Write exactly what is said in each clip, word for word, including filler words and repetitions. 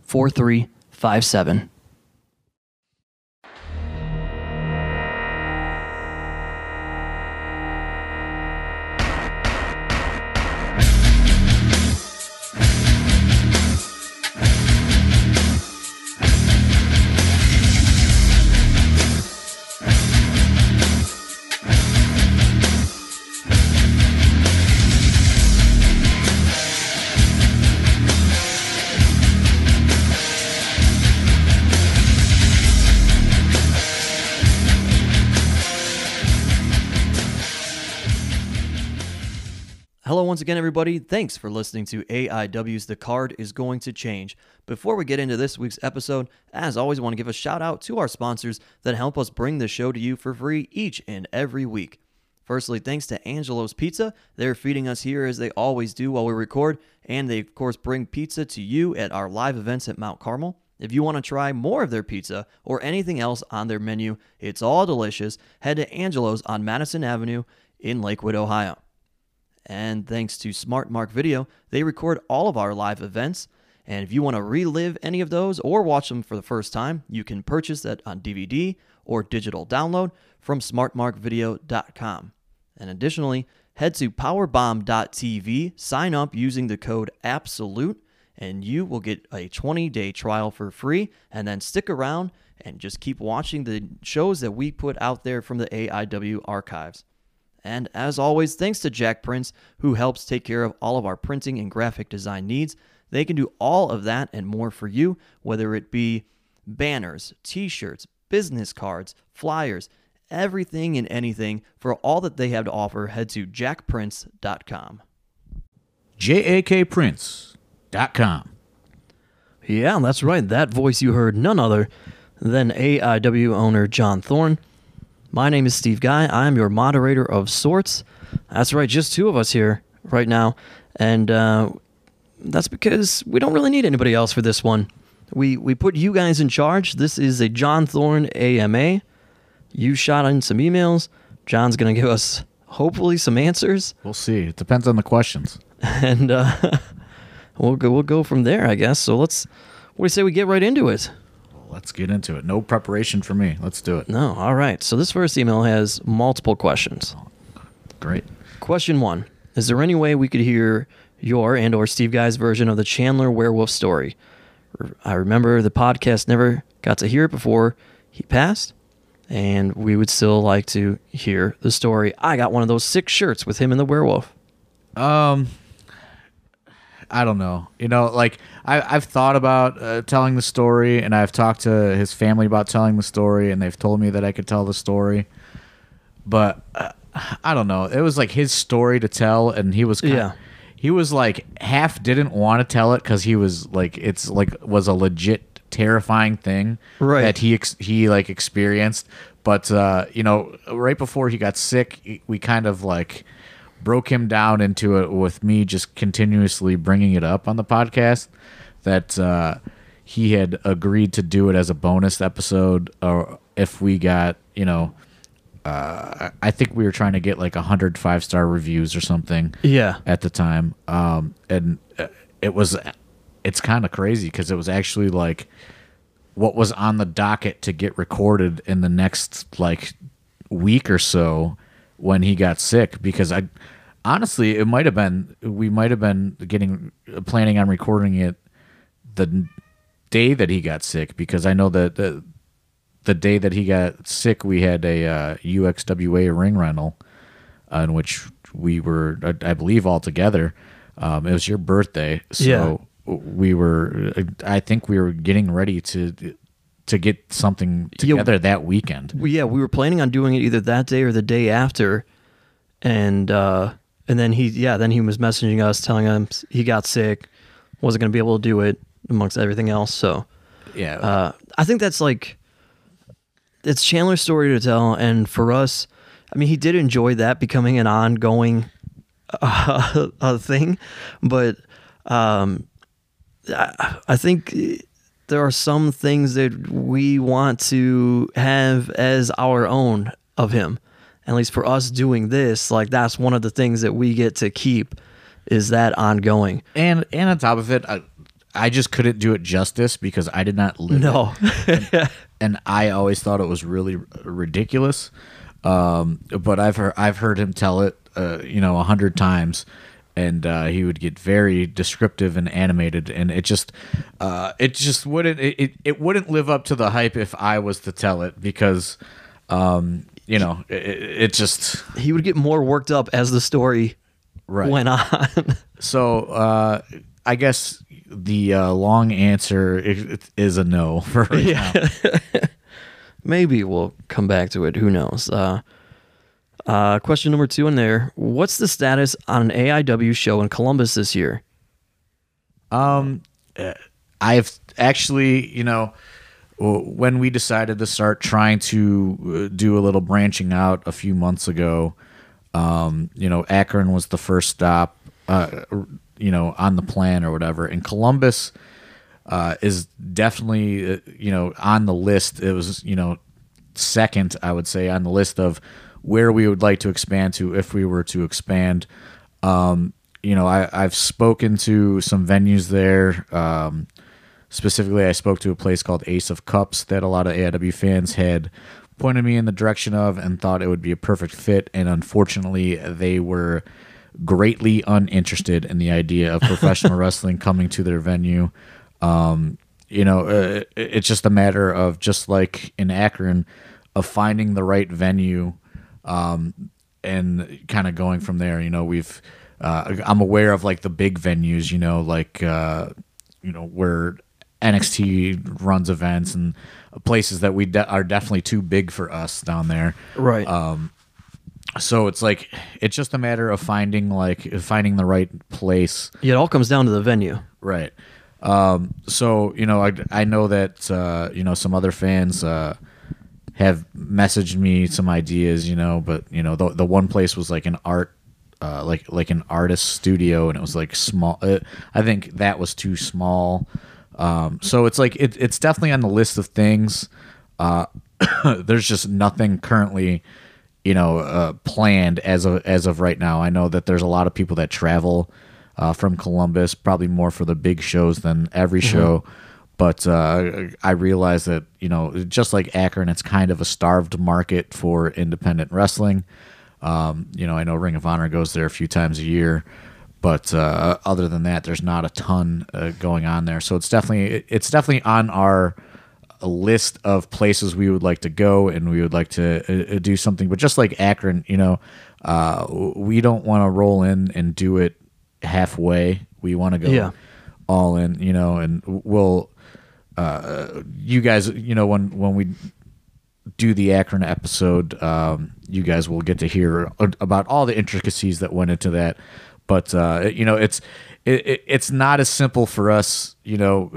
four three five seven. Hello once again, everybody. Thanks for listening to A I W's The Card is Going to Change. Before we get into this week's episode, as always, I want to give a shout out to our sponsors that help us bring the show to you for free each and every week. Firstly, thanks to Angelo's Pizza. They're feeding us here as they always do while we record, and they, of course, bring pizza to you at our live events at Mount Carmel. If you want to try more of their pizza or anything else on their menu, it's all delicious. Head to Angelo's on Madison Avenue in Lakewood, Ohio. And thanks to Smart Mark Video, they record all of our live events. And if you want to relive any of those or watch them for the first time, you can purchase that on D V D or digital download from smart mark video dot com. And additionally, head to power bomb dot t v, sign up using the code ABSOLUTE, and you will get a twenty-day trial for free. And then stick around and just keep watching the shows that we put out there from the A I W archives. And as always, thanks to Jack Prince, who helps take care of all of our printing and graphic design needs. They can do all of that and more for you, whether it be banners, t-shirts, business cards, flyers, everything and anything. For all that they have to offer, head to jack prince dot com. J A K prince dot com. Yeah, that's right. That voice you heard, none other than A I W owner John Thorne. My name is Steve Guy. I am your moderator of sorts. That's right, just two of us here right now. And uh, that's because we don't really need anybody else for this one. We we put you guys in charge. This is a John Thorne A M A. You shot in some emails. John's going to give us, hopefully, some answers. We'll see. It depends on the questions. And uh, we'll, go, we'll go from there, I guess. So let's, what do you say we get right into it? Let's get into it. No preparation for me. Let's do it. No. All right. So this first email has multiple questions. Great. Question one. Is there any way we could hear your and or Steve Guy's version of the Chandler werewolf story? I remember the podcast never got to hear it before he passed, and we would still like to hear the story. I got one of those sick shirts with him and the werewolf. Um... I don't know. You know, like I, I've thought about uh, telling the story, and I've talked to his family about telling the story, and they've told me that I could tell the story. But uh, I don't know. It was like his story to tell, and he was kinda, yeah. He was like half didn't want to tell it because he was like it's like was a legit terrifying thing right. that he ex- he like experienced. But uh, you know, right before he got sick, we kind of like. broke him down into it with me just continuously bringing it up on the podcast that uh, he had agreed to do it as a bonus episode or if we got, you know, uh, I think we were trying to get like one hundred five-star reviews or something yeah. at the time. Um, and it was, it's kind of crazy because it was actually like what was on the docket to get recorded in the next like week or so when he got sick, because I honestly, it might have been, we might have been getting, planning on recording it the day that he got sick, because I know that the, the day that he got sick, we had a uh, U X W A ring rental uh, in which we were, I, I believe, all together. Um, it was your birthday. So yeah. we were, I think we were getting ready to to get something together yeah, that weekend. Well, yeah, we were planning on doing it either that day or the day after. And uh, and then he, yeah, then he was messaging us, telling us he got sick, wasn't going to be able to do it, amongst everything else. So yeah, uh, I think that's like, it's Chandler's story to tell, and for us, I mean, he did enjoy that becoming an ongoing uh, uh, thing, but um, I, I think there are some things that we want to have as our own of him. At least for us doing this, like that's one of the things that we get to keep is that ongoing. And and on top of it, I, I just couldn't do it justice because I did not live no. it. And, and I always thought it was really ridiculous. Um, but I've heard, I've heard him tell it, uh, you know, a hundred times, and uh, he would get very descriptive and animated, and it just, uh, it just wouldn't, it, it wouldn't live up to the hype if I was to tell it because, um, you know, it, it just he would get more worked up as the story right. went on. So uh, I guess the uh, long answer is, is a no for right yeah. now. Maybe we'll come back to it. Who knows? Uh, uh, question number two in there. What's the status on an A I W show in Columbus this year? Um, I've actually, you know, when we decided to start trying to do a little branching out a few months ago, um, you know, Akron was the first stop, uh, you know, on the plan or whatever. And Columbus Uh, is definitely, uh, you know, on the list. It was, you know, second, I would say, on the list of where we would like to expand to if we were to expand. Um, you know, I, I've spoken to some venues there. Um, specifically, I spoke to a place called Ace of Cups that a lot of A I W fans had pointed me in the direction of and thought it would be a perfect fit. And unfortunately, they were greatly uninterested in the idea of professional wrestling coming to their venue. Um, you know, uh, it's just a matter of, just like in Akron, of finding the right venue, um, and kind of going from there. You know, we've, uh, I'm aware of like the big venues, you know, like, uh, you know, where N X T runs events and places that we de- are definitely too big for us down there. Right. Um, so it's like, it's just a matter of finding like finding the right place. Yeah. It all comes down to the venue. Right. Um, so, you know, I, I know that, uh, you know, some other fans, uh, have messaged me some ideas, you know, but you know, the, the one place was like an art, uh, like, like an artist studio, and it was like small. Uh, I think that was too small. Um, so it's like, it, it's definitely on the list of things. Uh, there's just nothing currently, you know, uh, planned as of, as of right now. I know that there's a lot of people that travel Uh, from Columbus, probably more for the big shows than every show. Mm-hmm. But uh, I realize that, you know, just like Akron, it's kind of a starved market for independent wrestling. Um, you know, I know Ring of Honor goes there a few times a year, but uh, other than that, there's not a ton uh, going on there. So it's definitely it's definitely on our list of places we would like to go, and we would like to uh, do something. But just like Akron, you know, uh, we don't want to roll in and do it halfway. We want to go yeah. all in, you know, and we'll uh you guys, you know, when when we do the Akron episode, um you guys will get to hear about all the intricacies that went into that. But uh you know, it's it, it's not as simple for us, you know,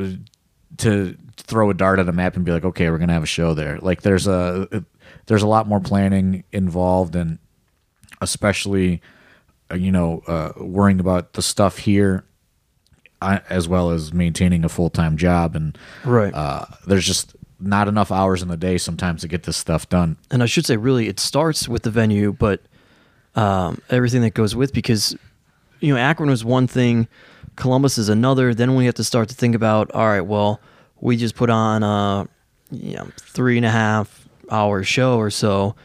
to throw a dart at a map and be like, okay, we're gonna have a show there. Like there's a there's a lot more planning involved, and especially you know, uh, worrying about the stuff here, I, as well as maintaining a full-time job. And right. uh, there's just not enough hours in the day sometimes to get this stuff done. And I should say, really, it starts with the venue, but um, everything that goes with, because, you know, Akron was one thing, Columbus is another. Then we have to start to think about, all right, well, we just put on a you know, three and a half hour show or so,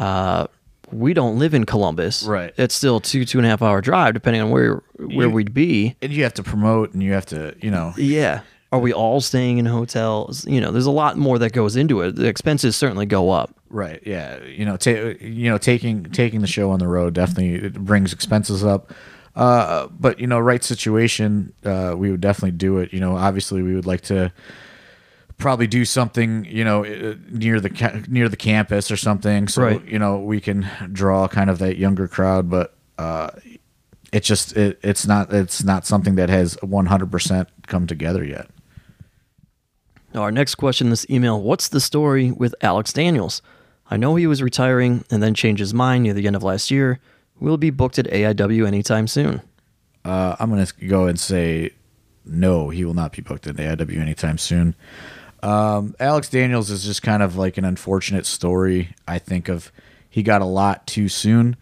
uh, we don't live in Columbus. Right. It's still two, two and a half hour drive, depending on where where you, we'd be. And you have to promote, and you have to, you know. Yeah. Are we all staying in hotels? You know, there's a lot more that goes into it. The expenses certainly go up. Right. Yeah. You know, ta you know, taking taking the show on the road definitely it brings expenses up. Uh, but you know, right situation, uh, we would definitely do it. You know, obviously, we would like to probably do something, you know, near the ca near the campus or something, so right. you know, we can draw kind of that younger crowd. But uh, it's just it, it's not it's not something that has one hundred percent come together yet. Our next question, this email, what's the story with Alex Daniels? I know he was retiring and then changed his mind near the end of last year. Will he be booked at A I W anytime soon? Uh, I'm going to go and say no, he will not be booked at A I W anytime soon. Um, Alex Daniels is just kind of like an unfortunate story, I think, of he got a lot too soon,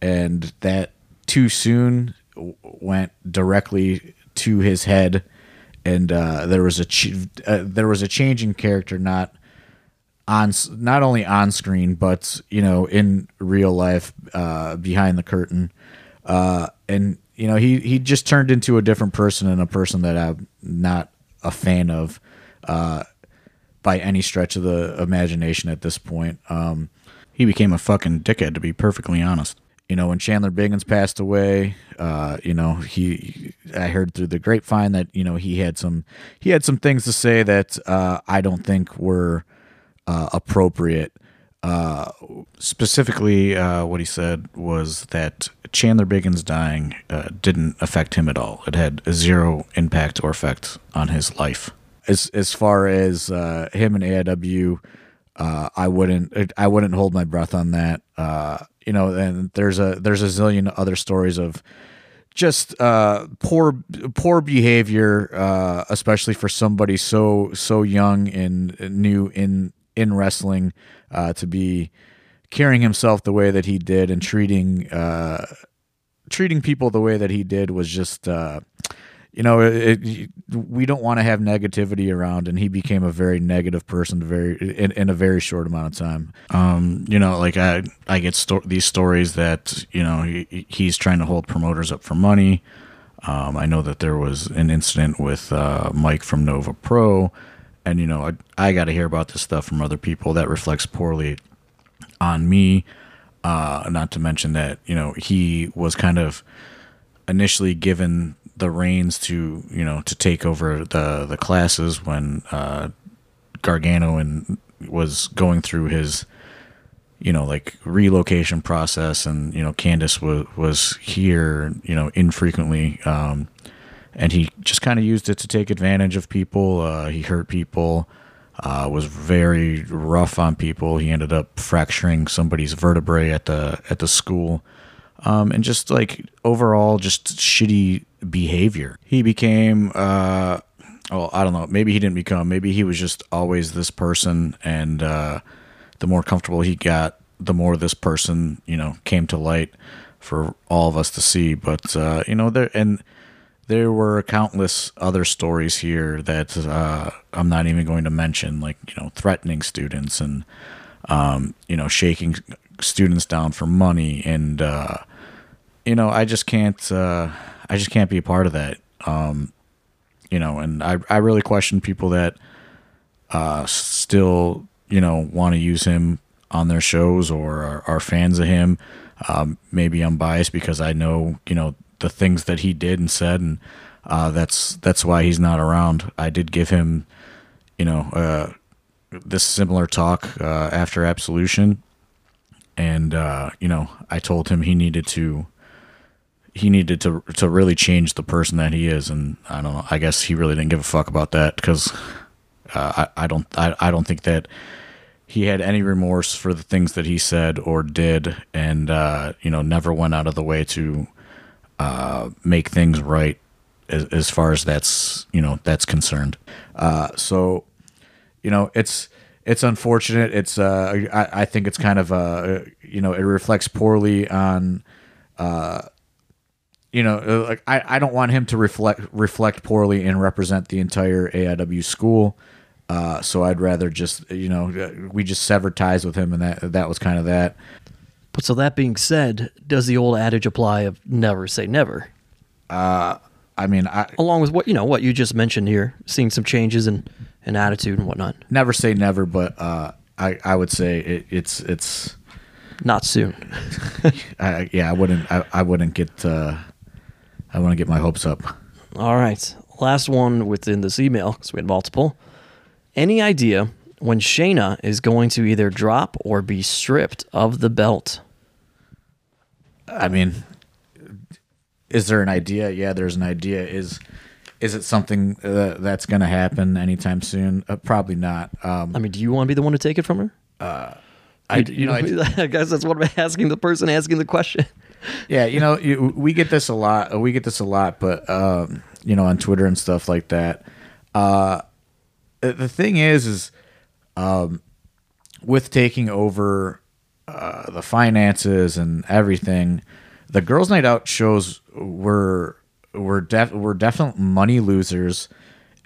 and that too soon went directly to his head. And uh, there was a ch uh, there was a change in character, not on not only on screen, but you know, in real life, uh, behind the curtain. Uh, and you know, he he just turned into a different person, and a person that I'm not a fan of uh, by any stretch of the imagination at this point. Um, he became a fucking dickhead, to be perfectly honest. You know, when Chandler Biggins passed away, uh, you know, he, I heard through the grapevine that, you know, he had some, he had some things to say that uh, I don't think were uh, appropriate. Uh, specifically, uh, what he said was that Chandler Biggins dying uh, didn't affect him at all. It had zero impact or effect on his life. As, as far as uh, him and A I W, uh, I wouldn't, I wouldn't hold my breath on that. Uh, You know, and there's a there's a zillion other stories of just uh, poor poor behavior, uh, especially for somebody so so young and new in in wrestling, uh, to be carrying himself the way that he did and treating uh, treating people the way that he did was just uh, you know it, it, we don't want to have negativity around, and he became a very negative person very in, in a very short amount of time. Um, you know, like I I get sto these stories that you know he, he's trying to hold promoters up for money. Um, I know that there was an incident with uh, Mike from Nova Pro, and you know I, I got to hear about this stuff from other people. That reflects poorly on me. Uh, not to mention that you know he was kind of initially given the reins to you know to take over the the classes when uh Gargano and was going through his you know like relocation process, and you know Candace was was here you know infrequently, um and he just kind of used it to take advantage of people. Uh he hurt people, uh was very rough on people. He ended up fracturing somebody's vertebrae at the at the school. Um, and just like overall, just shitty behavior. He became, uh, oh, I don't know. Maybe he didn't become, maybe he was just always this person. And, uh, the more comfortable he got, the more this person, you know, came to light for all of us to see. But, uh, you know, there, and there were countless other stories here that, uh, I'm not even going to mention, like, you know, threatening students and, um, you know, shaking students down for money. And, uh, you know, I just can't, uh, I just can't be a part of that. Um, you know, and I, I really question people that, uh, still, you know, want to use him on their shows or are, are fans of him. Um, maybe I'm biased because I know, you know, the things that he did and said, and, uh, that's, that's why he's not around. I did give him, you know, uh, this similar talk, uh, after Absolution. And, uh, you know, I told him he needed to, he needed to, to really change the person that he is. And I don't know, I guess he really didn't give a fuck about that, because, uh, I, I don't, I, I don't think that he had any remorse for the things that he said or did. And, uh, you know, never went out of the way to, uh, make things right as, as far as that's, you know, that's concerned. Uh, so, you know, it's, It's unfortunate. It's uh, I, I think it's kind of uh, you know, it reflects poorly on, uh, you know, like I, I don't want him to reflect reflect poorly and represent the entire A I W school. Uh, so I'd rather just you know we just sever ties with him, and that that was kind of that. But so that being said, does the old adage apply of never say never? Uh, I mean, I, along with what you know, what you just mentioned here, seeing some changes in, in attitude and whatnot. Never say never, but uh, I I would say it, it's it's not soon. I, yeah, I wouldn't I, I wouldn't get uh, I wouldn't get my hopes up. All right, last one within this email because we had multiple. Any idea when Shayna is going to either drop or be stripped of the belt? I mean. Is there an idea? Yeah, there's an idea. Is is it something uh, that's going to happen anytime soon? Uh, probably not. Um, I mean, do you want to be the one to take it from her? Uh, I, I you know, know I, I guess that's what I'm asking the person asking the question. Yeah, you know, you, we get this a lot. We get this a lot, but um, you know, on Twitter and stuff like that. Uh, the thing is, is um, with taking over uh, the finances and everything. The Girls' Night Out shows were were def were definite money losers,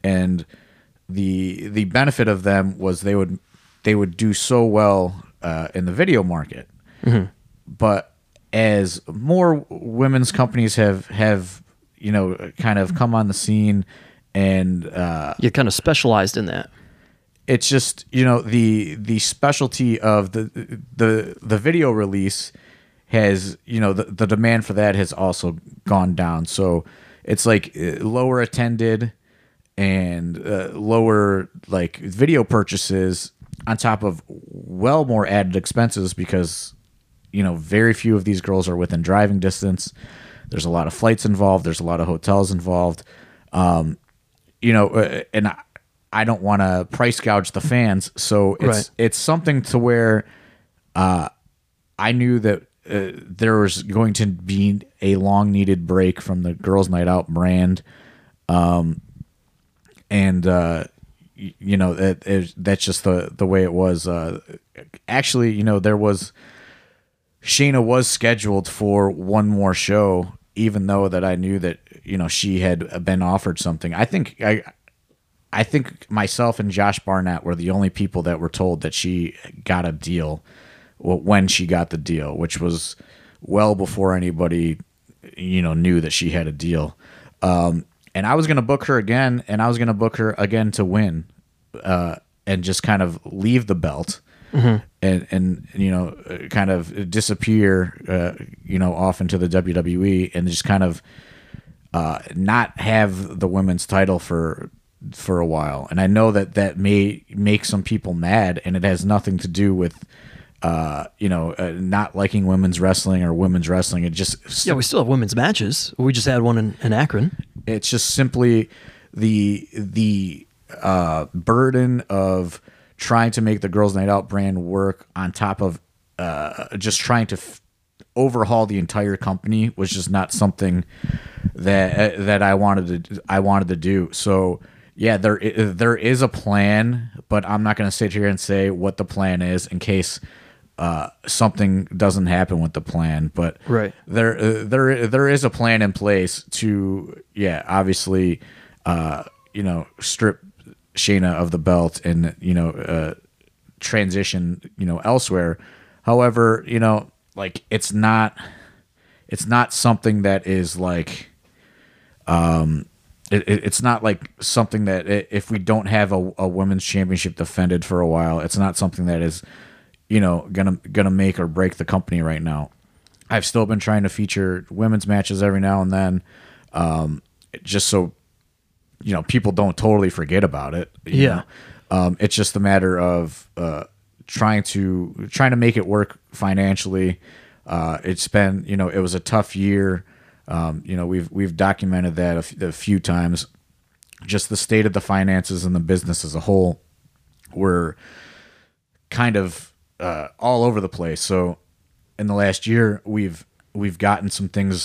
and the the benefit of them was they would they would do so well uh, in the video market. Mm-hmm. But as more women's companies have have you know kind of come on the scene, and uh, you're kind of specialized in that. It's just you know the the specialty of the the the video release. Has you know the, the demand for that has also gone down, so it's like lower attended and uh, lower like video purchases on top of well more added expenses because you know very few of these girls are within driving distance. There's a lot of flights involved, there's a lot of hotels involved, um you know and i, I don't want to price gouge the fans, so it's right. It's something to where uh I knew that Uh, there was going to be a long-needed break from the Girls' Night Out brand, um, and uh, y you know it, it, that's just the the way it was. Uh, actually, you know, there was Shayna was scheduled for one more show, even though that I knew that you know she had been offered something. I think I I think myself and Josh Barnett were the only people that were told that she got a deal. When she got the deal, which was well before anybody, you know, knew that she had a deal. Um, and I was going to book her again, and I was going to book her again to win uh, and just kind of leave the belt mm-hmm. and, and, you know, kind of disappear, uh, you know, off into the W W E and just kind of uh, not have the women's title for for a while. And I know that that may make some people mad, and it has nothing to do with Uh, you know, uh, not liking women's wrestling or women's wrestling. It just yeah, we still have women's matches. We just had one in, in Akron. It's just simply the the uh, burden of trying to make the Girls' Night Out brand work on top of uh, just trying to f overhaul the entire company was just not something that uh, that I wanted to I wanted to do. So. Yeah, there there is a plan, but I'm not going to sit here and say what the plan is in case uh, something doesn't happen with the plan. But right. there uh, there there is a plan in place to yeah, obviously, uh, you know, strip Shayna of the belt and you know uh, transition you know elsewhere. However, you know, like it's not it's not something that is like. Um, It, it, it's not like something that if we don't have a, a women's championship defended for a while, it's not something that is, you know, gonna gonna make or break the company right now. I've still been trying to feature women's matches every now and then, um, just so you know people don't totally forget about it. Yeah, um, it's just a matter of uh, trying to trying to make it work financially. Uh, it's been you know it was a tough year. Um, you know, we've we've documented that a, f a few times. Just the state of the finances and the business as a whole were kind of uh, all over the place. So in the last year, we've we've gotten some things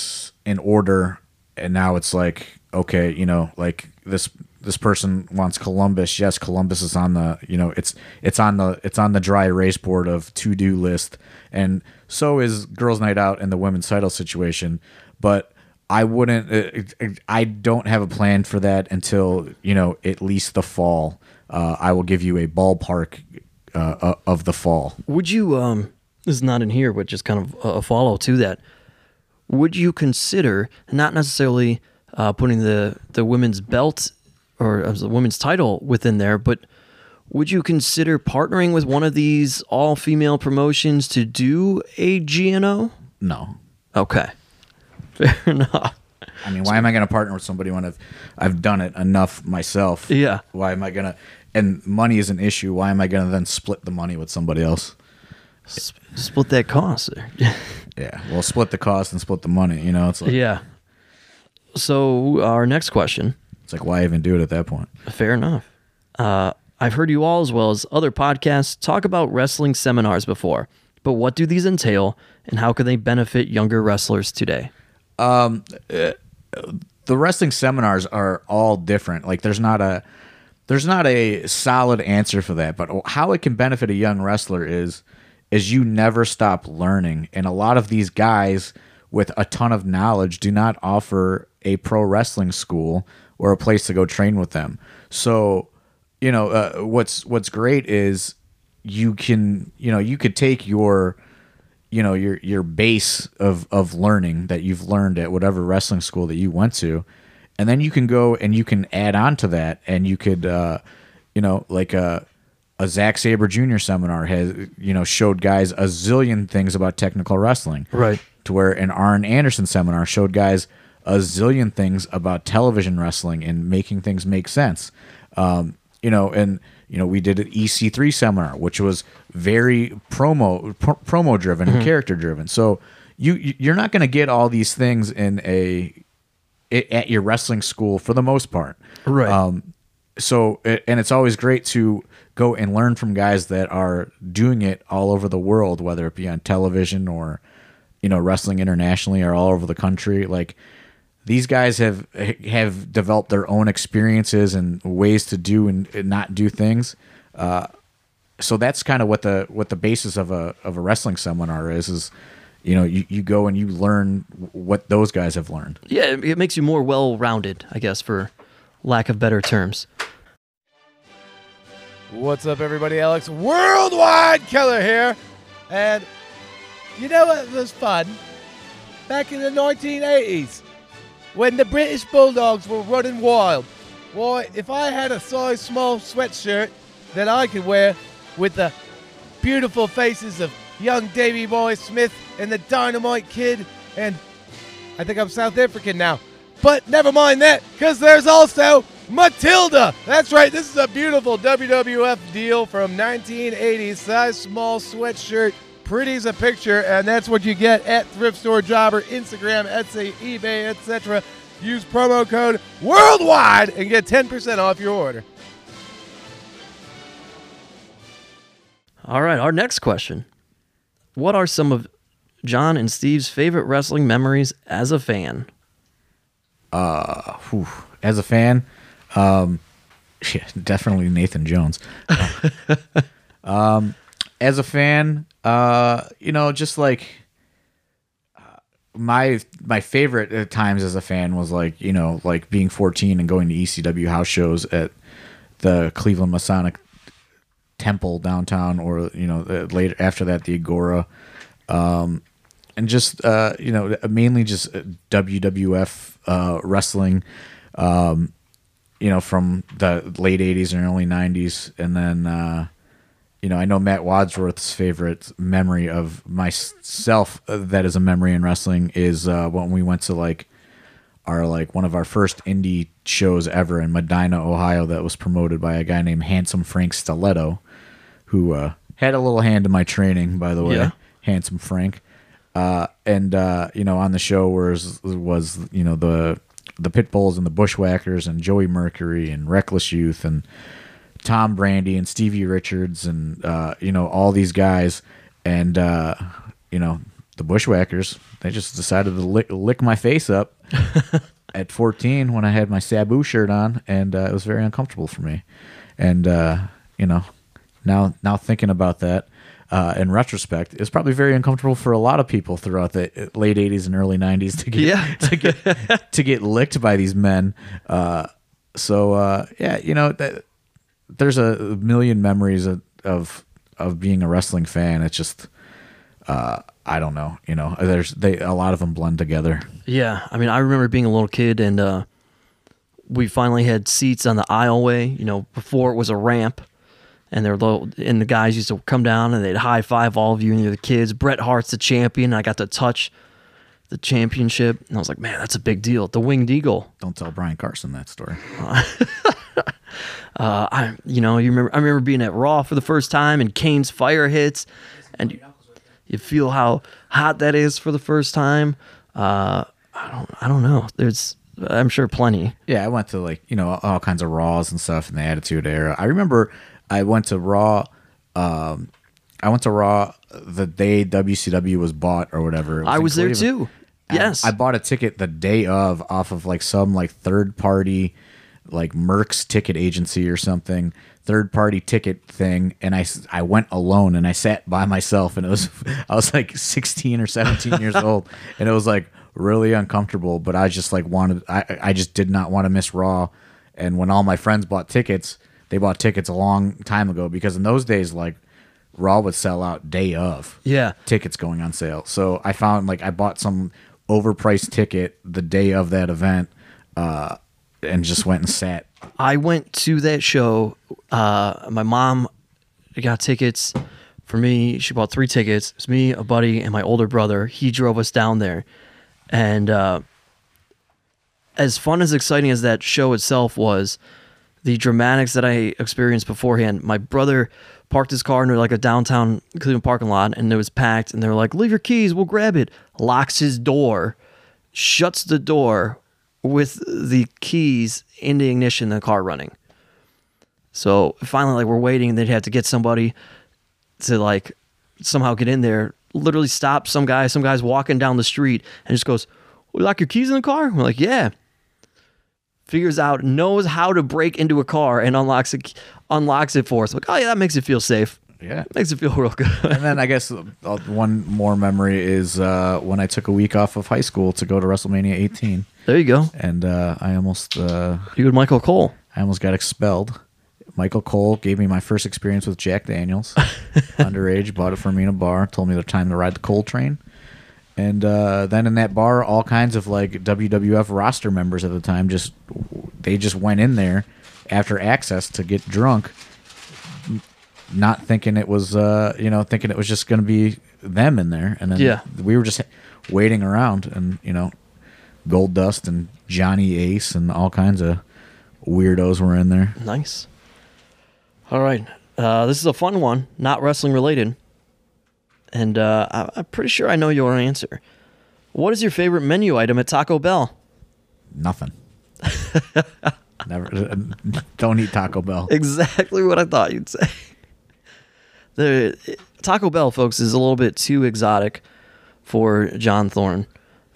in order, and now it's like, okay, you know, like this this person wants Columbus. Yes, Columbus is on the you know it's it's on the it's on the dry erase board of to-do list, and so is Girls' Night Out and the women's title situation. But I wouldn't. I don't have a plan for that until you know at least the fall. Uh, I will give you a ballpark uh, of the fall. Would you? Um, this is not in here, but just kind of a follow to that. Would you consider not necessarily uh, putting the, the women's belt or uh, the women's title within there, but would you consider partnering with one of these all-female promotions to do a G N O? No. Okay. Fair enough. I mean, why am I going to partner with somebody when I've, I've done it enough myself? Yeah. Why am I going to... And money is an issue. Why am I going to then split the money with somebody else? S- split that cost. Yeah. Well, split the cost and split the money, you know? It's like, yeah. So our next question. It's like, why even do it at that point? Fair enough. Uh, I've heard you all, as well as other podcasts, talk about wrestling seminars before, but what do these entail and how can they benefit younger wrestlers today? Um, uh, the wrestling seminars are all different. Like there's not a, there's not a solid answer for that, but how it can benefit a young wrestler is, is you never stop learning. And a lot of these guys with a ton of knowledge do not offer a pro wrestling school or a place to go train with them. So, you know, uh, what's, what's great is you can, you know, you could take your, you know, your, your base of, of learning that you've learned at whatever wrestling school that you went to, and then you can go and you can add on to that, and you could, uh, you know, like a, a Zack Saber Junior seminar has, you know, showed guys a zillion things about technical wrestling. Right. To where an Arn Anderson seminar showed guys a zillion things about television wrestling and making things make sense. Um, you know, and, you know, we did an E C three seminar, which was very promo, pr- promo driven, mm-hmm. character driven. So you, you're not going to get all these things in a... at your wrestling school for the most part. Right. Um, so, and it's always great to go and learn from guys that are doing it all over the world, whether it be on television or, you know, wrestling internationally or all over the country. Like these guys have, have developed their own experiences and ways to do and not do things. Uh, so that's kind of what the, what the basis of a, of a wrestling seminar is, is, you know, you, you go and you learn what those guys have learned. Yeah, it makes you more well-rounded, I guess, for lack of better terms. What's up, everybody? Alex Worldwide Keller here. And you know what was fun? Back in the nineteen eighties, when the British Bulldogs were running wild, boy, if I had a size small sweatshirt that I could wear with the beautiful faces of young Davey Boy Smith and the Dynamite Kid, and I think I'm South African now, but never mind that, because there's also Matilda. That's right, this is a beautiful W W F deal from nineteen eighty, size small sweatshirt, pretty as a picture, and that's what you get at Thrift Store Jobber, Instagram, Etsy, eBay, et cetera. Use promo code WORLDWIDE and get ten percent off your order. All right, our next question. What are some of John and Steve's favorite wrestling memories as a fan? Uh, whew, as a fan, um, yeah, definitely Nathan Jones. um, as a fan, uh, you know, just like uh, my my favorite at times as a fan was like, you know, like being fourteen and going to E C W house shows at the Cleveland Masonic Temple downtown, or you know, later after that the Agora, um and just uh you know, mainly just W W F uh wrestling, um you know, from the late eighties and early nineties. And then uh you know, I know Matt Wadsworth's favorite memory of myself that is a memory in wrestling is uh when we went to like our like one of our first indie shows ever in Medina, Ohio, that was promoted by a guy named Handsome Frank Stiletto, who uh, had a little hand in my training, by the way. Yeah. Handsome Frank. Uh, and, uh, you know, on the show was, was you know, the the Pitbulls and the Bushwhackers and Joey Mercury and Reckless Youth and Tom Brandy and Stevie Richards and, uh, you know, all these guys. And, uh, you know, the Bushwhackers, they just decided to lick, lick my face up at fourteen when I had my Sabu shirt on, and uh, it was very uncomfortable for me. And, uh, you know... Now, now thinking about that uh, in retrospect, it's probably very uncomfortable for a lot of people throughout the late eighties and early nineties to get yeah. to get to get licked by these men. Uh, so uh, yeah, you know, that, there's a million memories of, of of being a wrestling fan. It's just uh, I don't know. You know, there's they a lot of them blend together. Yeah, I mean, I remember being a little kid and uh, we finally had seats on the aisleway. You know, before it was a ramp. And they're low, and the guys used to come down and they'd high five all of you and you're the kids. Bret Hart's the champion. And I got to touch the championship, and I was like, man, that's a big deal. The Winged Eagle. Don't tell Brian Carson that story. uh, I, you know, you remember. I remember being at Raw for the first time, and Kane's fire hits, and you, you feel how hot that is for the first time. Uh, I don't, I don't know. There's. I'm sure plenty. Yeah, I went to like you know all kinds of Raws and stuff in the Attitude Era. I remember. I went to Raw. Um, I went to Raw the day W C W was bought or whatever. I was there too. Yes, I bought a ticket the day of off of like some like third party, like Merck's ticket agency or something, third party ticket thing. And I I went alone and I sat by myself, and it was I was like sixteen or seventeen years old, and it was like really uncomfortable. But I just like wanted. I I just did not want to miss Raw. And when all my friends bought tickets. They bought tickets a long time ago because in those days, like Raw would sell out day of. Yeah, tickets going on sale. So I found like I bought some overpriced ticket the day of that event, uh, and just went and sat. I went to that show. Uh, my mom got tickets for me. She bought three tickets. It was me, a buddy, and my older brother. He drove us down there, and uh, as fun as exciting as that show itself was. The dramatics that I experienced beforehand, my brother parked his car into like a downtown Cleveland parking lot, and it was packed, and they were like, leave your keys, we'll grab it. Locks his door, shuts the door with the keys in the ignition, the car running. So finally, like we're waiting, and they'd have to get somebody to like somehow get in there, literally stop some guy, some guy's walking down the street, and just goes, we lock your keys in the car? We're like, yeah. Figures out, knows how to break into a car and unlocks it, unlocks it for us. Like, oh yeah, that makes it feel safe. Yeah, it makes it feel real good. And then I guess one more memory is uh, when I took a week off of high school to go to WrestleMania eighteen. There you go. And uh, I almost uh, you and Michael Cole. I almost got expelled. Michael Cole gave me my first experience with Jack Daniels, underage. Bought it for me in a bar. Told me the time to ride the Cole train. And uh, then in that bar, all kinds of like W W F roster members at the time just they just went in there after access to get drunk, not thinking it was uh, you know thinking it was just going to be them in there, and then yeah. we were just waiting around, and you know, Gold Dust and Johnny Ace and all kinds of weirdos were in there. Nice. All right, uh, this is a fun one, not wrestling related. And uh, I'm pretty sure I know your answer. What is your favorite menu item at Taco Bell? Nothing. Never. Don't eat Taco Bell. Exactly what I thought you'd say. The Taco Bell, folks, is a little bit too exotic for John Thorne.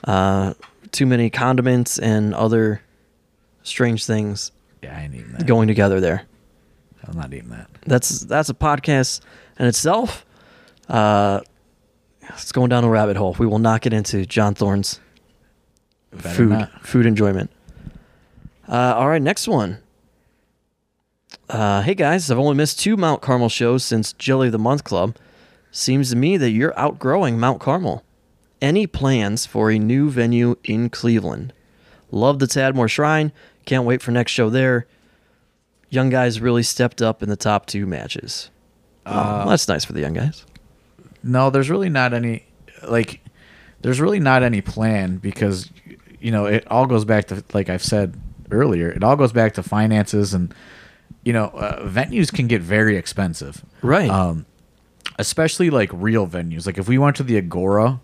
Uh, too many condiments and other strange things. Yeah, I ain't eating that. Going together there. I'm not eating that. That's that's a podcast in itself. Uh, it's going down a rabbit hole. We will not get into John Thorne's food, food enjoyment. Uh, all right, next one. Uh, hey guys, I've only missed two Mount Carmel shows since Jelly of the Month Club. Seems to me that you're outgrowing Mount Carmel. Any plans for a new venue in Cleveland? Love the Tadmore Shrine. Can't wait for next show there. Young guys really stepped up in the top two matches. Uh, well, that's nice for the young guys. No, there's really not any, like, there's really not any plan because, you know, it all goes back to, like I've said earlier, it all goes back to finances and, you know, uh, venues can get very expensive. Right. Um, especially, like, real venues. Like, if we went to the Agora,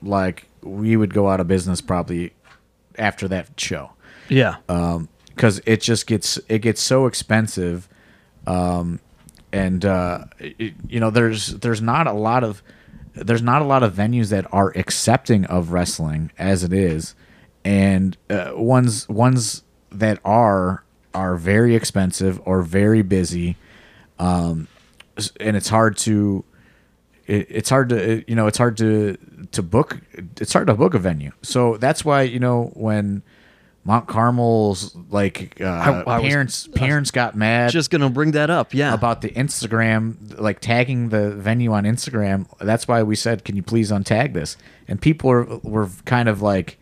like, we would go out of business probably after that show. Yeah. Um, 'cause it just gets, it gets so expensive, um, and uh, it, you know, there's there's not a lot of there's not a lot of venues that are accepting of wrestling as it is, and uh, ones ones that are are very expensive or very busy, um, and it's hard to it, it's hard to you know it's hard to to book it's hard to book a venue. So that's why you know when Mount Carmel's like uh, I, I parents was, parents got mad. Just gonna bring that up, yeah. About the Instagram, like tagging the venue on Instagram. That's why we said, "Can you please untag this?" And people were were kind of like,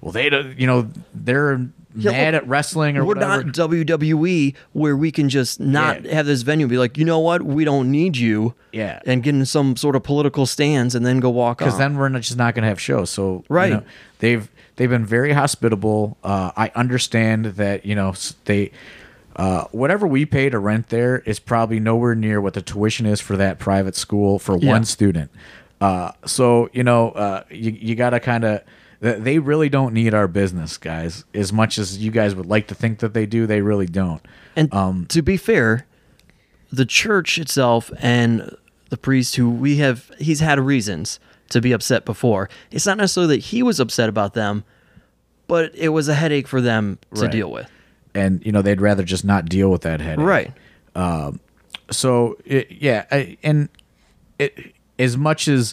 "Well, they don't, you know, they're." Yeah, mad look, at wrestling or we're whatever. Not W W E where we can just not yeah. have this venue and be like, you know what, we don't need you, yeah, and get into some sort of political stance and then go walk because then we're not, just not going to have shows. So right, you know, they've they've been very hospitable. Uh, I understand that you know they uh, whatever we pay to rent there is probably nowhere near what the tuition is for that private school for yeah. one student. Uh, so you know uh, you you got to kind of. They really don't need our business, guys. As much as you guys would like to think that they do, they really don't. And um, to be fair, the church itself and the priest who we have, he's had reasons to be upset before. It's not necessarily that he was upset about them, but it was a headache for them to right. deal with. And, you know, they'd rather just not deal with that headache. Right. Um, so, it, yeah. I, and it, as much as...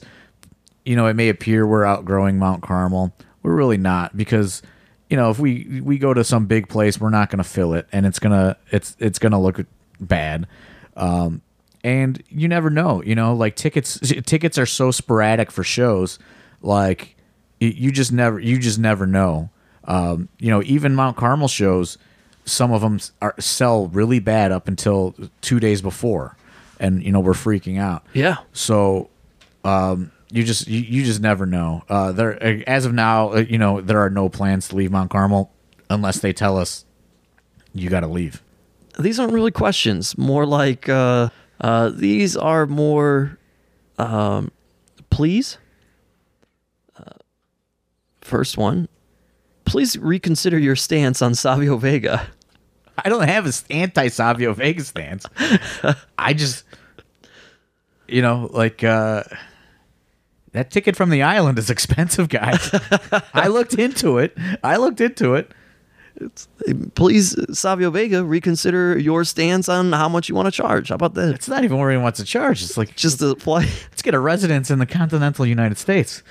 You know, it may appear we're outgrowing Mount Carmel. We're really not, because you know if we we go to some big place, we're not going to fill it, and it's gonna it's it's gonna look bad. Um, and you never know, you know, like tickets tickets are so sporadic for shows, like you just never you just never know. Um, you know, even Mount Carmel shows, some of them are, sell really bad up until two days before, and you know we're freaking out. Yeah. So. Um, You just you, you just never know. Uh, there as of now, you know there are no plans to leave Mount Carmel unless they tell us you got to leave. These aren't really questions. More like uh, uh, these are more um, please. Uh, first one, please reconsider your stance on Savio Vega. I don't have an anti-Savio Vega stance. I just you know like. Uh, That ticket from the island is expensive, guys. I looked into it. I looked into it. It's, please, Savio Vega, reconsider your stance on how much you want to charge. How about that? It's not even where he wants to charge. It's like just a play. Let's get a residence in the continental United States.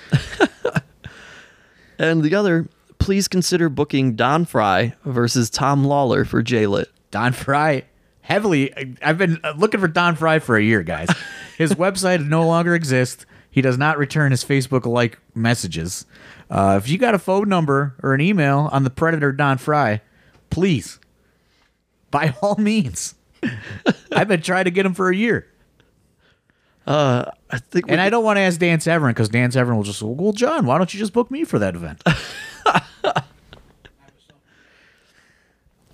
And the other, please consider booking Don Fry versus Tom Lawler for J-Lit. Don Fry, heavily. I've been looking for Don Fry for a year, guys. His website no longer exists. He does not return his Facebook-like messages. Uh, if you got a phone number or an email on the Predator Don Fry, please, by all means. I've been trying to get him for a year. Uh, I think, and could... I don't want to ask Dan Severin because Dan Severin will just, well, John, why don't you just book me for that event?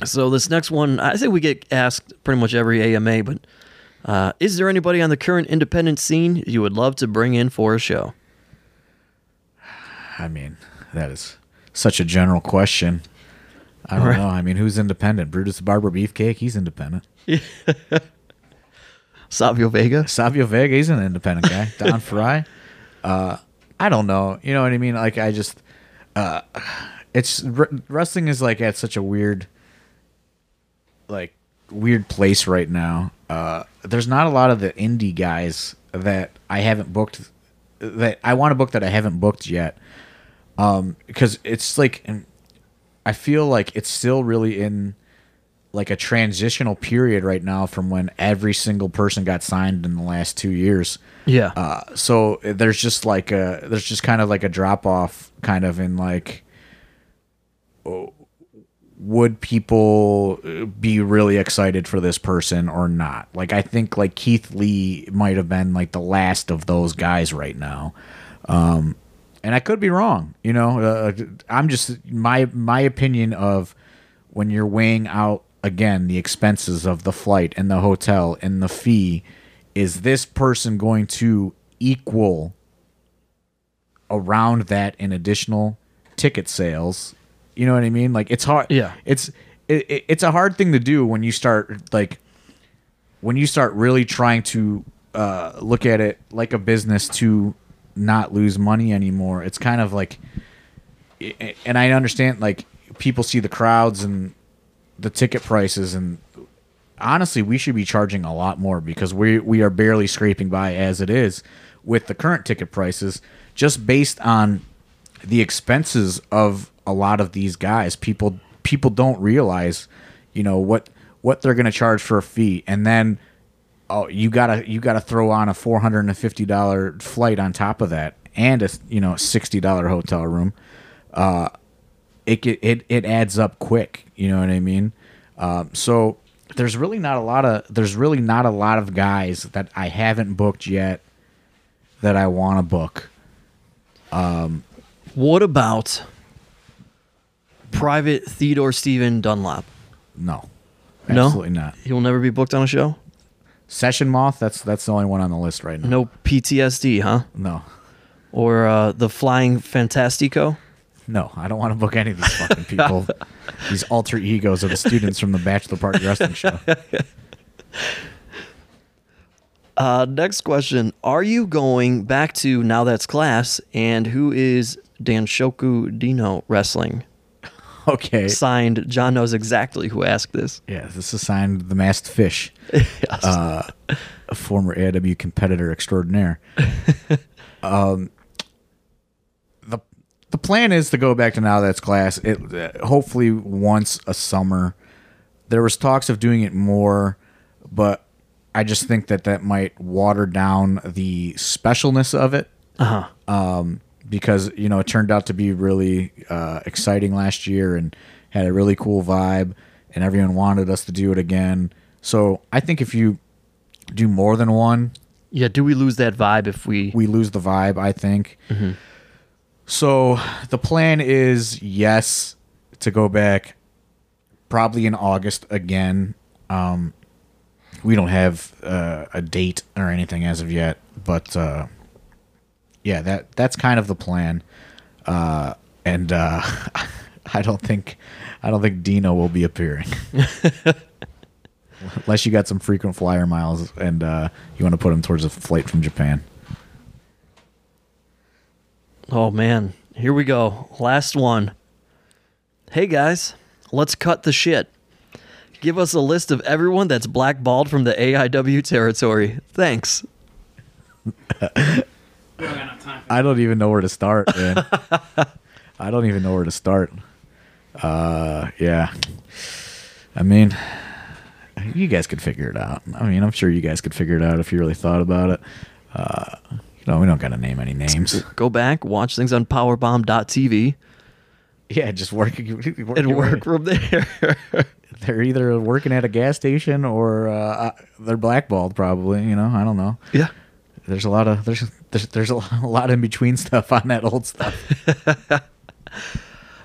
So this next one, I think we get asked pretty much every A M A, but. Uh, is there anybody on the current independent scene you would love to bring in for a show? I mean, that is such a general question. I don't right. know. I mean, who's independent? Brutus the Barber Beefcake, he's independent. Savio Vega? Savio Vega, he's an independent guy. Don Fry? Uh, I don't know. You know what I mean? Like, I just... Uh, it's wrestling is, like, at such a weird... Like, weird place right now. Uh, there's not a lot of the indie guys that I haven't booked that I want to book that I haven't booked yet. Um, because it's like, I feel like it's still really in like a transitional period right now from when every single person got signed in the last two years. Yeah. Uh, so there's just like a, there's just kind of like a drop off kind of in like, oh, would people be really excited for this person or not? Like, I think like Keith Lee might have been like the last of those guys right now. Um, and I could be wrong. You know, uh, I'm just my my opinion of when you're weighing out, again, the expenses of the flight and the hotel and the fee, is this person going to equal around that in additional ticket sales? You know what I mean? Like it's hard. Yeah. It's it, it's a hard thing to do when you start like when you start really trying to uh, look at it like a business to not lose money anymore. It's kind of like, and I understand like people see the crowds and the ticket prices, and honestly, we should be charging a lot more because we we are barely scraping by as it is with the current ticket prices, just based on the expenses of a lot of these guys. People people don't realize, you know, what what they're going to charge for a fee, and then oh, you gotta you gotta throw on a four hundred and fifty dollar flight on top of that, and a you know sixty dollar hotel room. Uh, it it it adds up quick. You know what I mean? Um, so there's really not a lot of there's really not a lot of guys that I haven't booked yet that I want to book. Um, what about Private Theodore Stephen Dunlap? No, absolutely no? not. He will never be booked on a show. Session Moth. That's that's the only one on the list right now. No P T S D, huh? No. Or uh, the Flying Fantastico. No, I don't want to book any of these fucking people. These alter egos of the students from the Bachelor Party Wrestling Show. Uh, next question. Are you going back to Now That's Class? And who is Dan Shoku Dino wrestling? Okay. Signed, John knows exactly who asked this. Yeah, this is signed The Masked Fish. Yes. Uh, a former A I W competitor extraordinaire. um, the The plan is to go back to Now That's Class. It uh, hopefully once a summer. There was talks of doing it more, but I just think that that might water down the specialness of it. Uh huh. Um, because you know it turned out to be really uh, exciting last year and had a really cool vibe, and everyone wanted us to do it again. So I think if you do more than one, yeah, do we lose that vibe if we we lose the vibe? I think. Mm-hmm. So the plan is, yes, to go back probably in August again. Um, we don't have uh, a date or anything as of yet, but uh, yeah, that that's kind of the plan. Uh, and uh, I don't think I don't think Dino will be appearing, unless you got some frequent flyer miles and uh, you want to put him towards a flight from Japan. Oh, man. Here we go. Last one. Hey, guys. Let's cut the shit. Give us a list of everyone that's blackballed from the A I W territory. Thanks. I don't even know where to start, man. I don't even know where to start. Uh, yeah. I mean, you guys could figure it out. I mean, I'm sure you guys could figure it out if you really thought about it. Uh No, we don't got to name any names. Go back, watch things on Powerbomb dot T V. Yeah, just work, work and work from there. They're either working at a gas station or uh, they're blackballed, probably. You know, I don't know. Yeah, there's a lot of there's there's, there's a lot in between stuff on that old stuff.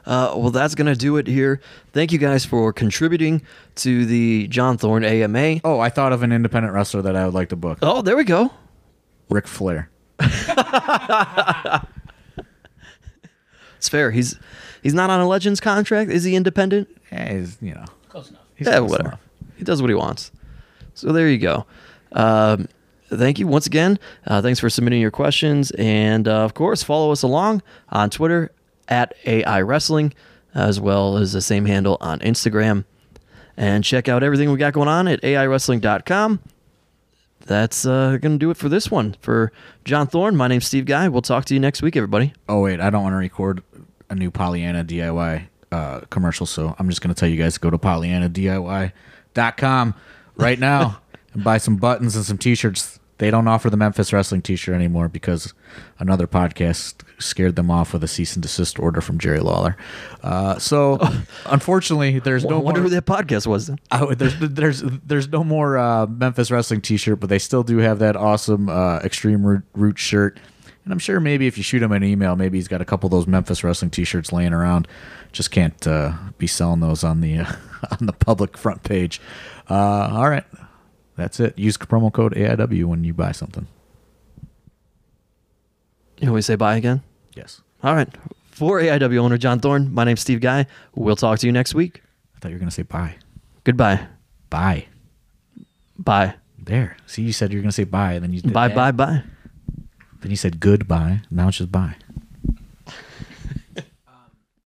uh, well, that's gonna do it here. Thank you guys for contributing to the John Thorne A M A. Oh, I thought of an independent wrestler that I would like to book. Oh, there we go. Ric Flair. It's fair. He's he's not on a Legends contract. Is he independent? Yeah, he's you know close enough. He's yeah, close whatever. Enough. He does what he wants. So there you go. Um, thank you once again. Uh, thanks for submitting your questions, and uh, of course, follow us along on Twitter at A I Wrestling, as well as the same handle on Instagram, and check out everything we got going on at A I Wrestling dot com. That's uh, going to do it for this one. For John Thorne, my name's Steve Guy. We'll talk to you next week, everybody. Oh, wait. I don't want to record a new Pollyanna D I Y uh, commercial, so I'm just going to tell you guys to go to Pollyanna D I Y dot com right now and buy some buttons and some T-shirts. They don't offer the Memphis Wrestling T-shirt anymore because another podcast scared them off with a cease and desist order from Jerry Lawler. Uh, so, oh. unfortunately, there's well, no. I wonder more, who that podcast was. I, there's there's there's no more uh, Memphis Wrestling T-shirt, but they still do have that awesome uh, Extreme Root, Root shirt. And I'm sure maybe if you shoot him an email, maybe he's got a couple of those Memphis Wrestling T-shirts laying around. Just can't uh, be selling those on the uh, on the public front page. Uh, all right. That's it. Use promo code A I W when you buy something. You always say buy again? Yes. All right. For A I W owner John Thorne, my name's Steve Guy. We'll talk to you next week. I thought you were going to say bye. Goodbye. Bye. Bye. There. See, you said you were going to say bye, and then you did bye, that. bye, bye. Then you said goodbye. Now it's just bye.